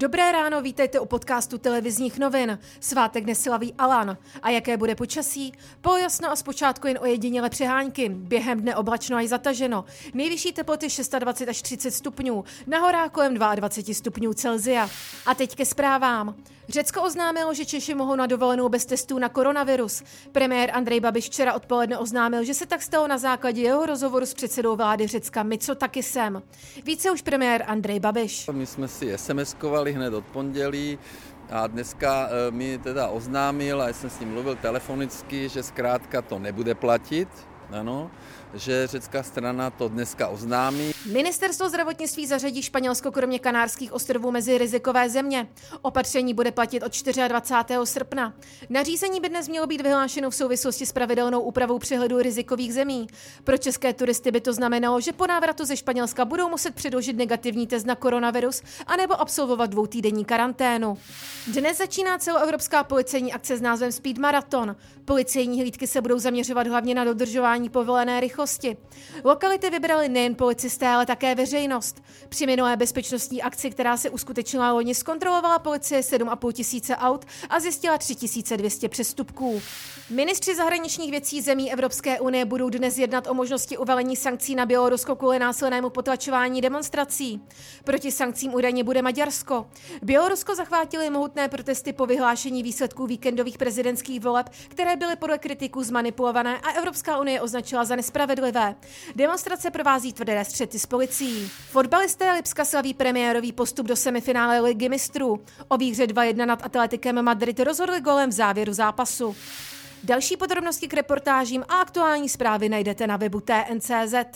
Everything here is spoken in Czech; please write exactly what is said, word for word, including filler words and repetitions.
Dobré ráno, vítejte u podcastu televizních novin. Svátek neslaví Alan. A jaké bude počasí? Polojasno a zpočátku jen ojediněle přehánky. Během dne oblačno až zataženo. Nejvyšší teploty dvacet šest až třicet stupňů. Na horách kolem dvacet dva stupňů Celsia. A teď ke zprávám. Řecko oznámilo, že Češi mohou na dovolenou bez testů na koronavirus. Premiér Andrej Babiš včera odpoledne oznámil, že se tak stalo na základě jeho rozhovoru s předsedou vlády Řecka Mitsotakisem. Více už premiér Andrej Babiš. My jsme si SMSkovali hned od pondělí a dneska mi teda oznámil, a já jsem s ním mluvil telefonicky, že zkrátka to nebude platit. Ano, že řecká strana to dneska oznámí. Ministerstvo zdravotnictví zařadí Španělsko kromě Kanárských ostrovů mezi rizikové země. Opatření bude platit od dvacátého čtvrtého srpna. Nařízení by dnes mělo být vyhlášeno v souvislosti s pravidelnou úpravou přehledu rizikových zemí. Pro české turisty by to znamenalo, že po návratu ze Španělska budou muset předložit negativní test na koronavirus anebo absolvovat dvoutýdenní karanténu. Dnes začíná celoevropská policejní akce s názvem Speed Marathon. Policejní hlídky se budou zaměřovat hlavně na dodržování povolené rychlosti. Lokality vybrali nejen policisté, ale také veřejnost. Při minulé bezpečnostní akci, která se uskutečnila loni, zkontrolovala policie sedm a půl tisíce aut a zjistila tři tisíce dvě stě přestupků. Ministři zahraničních věcí zemí Evropské unie budou dnes jednat o možnosti uvalení sankcí na Bělorusko kvůli násilnému potlačování demonstrací. Proti sankcím údajně bude Maďarsko. Bělorusko zachvátili mohutné protesty po vyhlášení výsledků víkendových prezidentských voleb, které byly podle kritiků zmanipulované a Evropská unie označila za nespravedlivé. Demonstrace provází tvrdé střety s policií. Fotbalisté Lipska slaví premiérový postup do semifinále Ligy mistrů. O výhře dva jedna nad Atletikem Madrid rozhodli golem v závěru zápasu. Další podrobnosti k reportážím a aktuální zprávy najdete na webu T N C Z.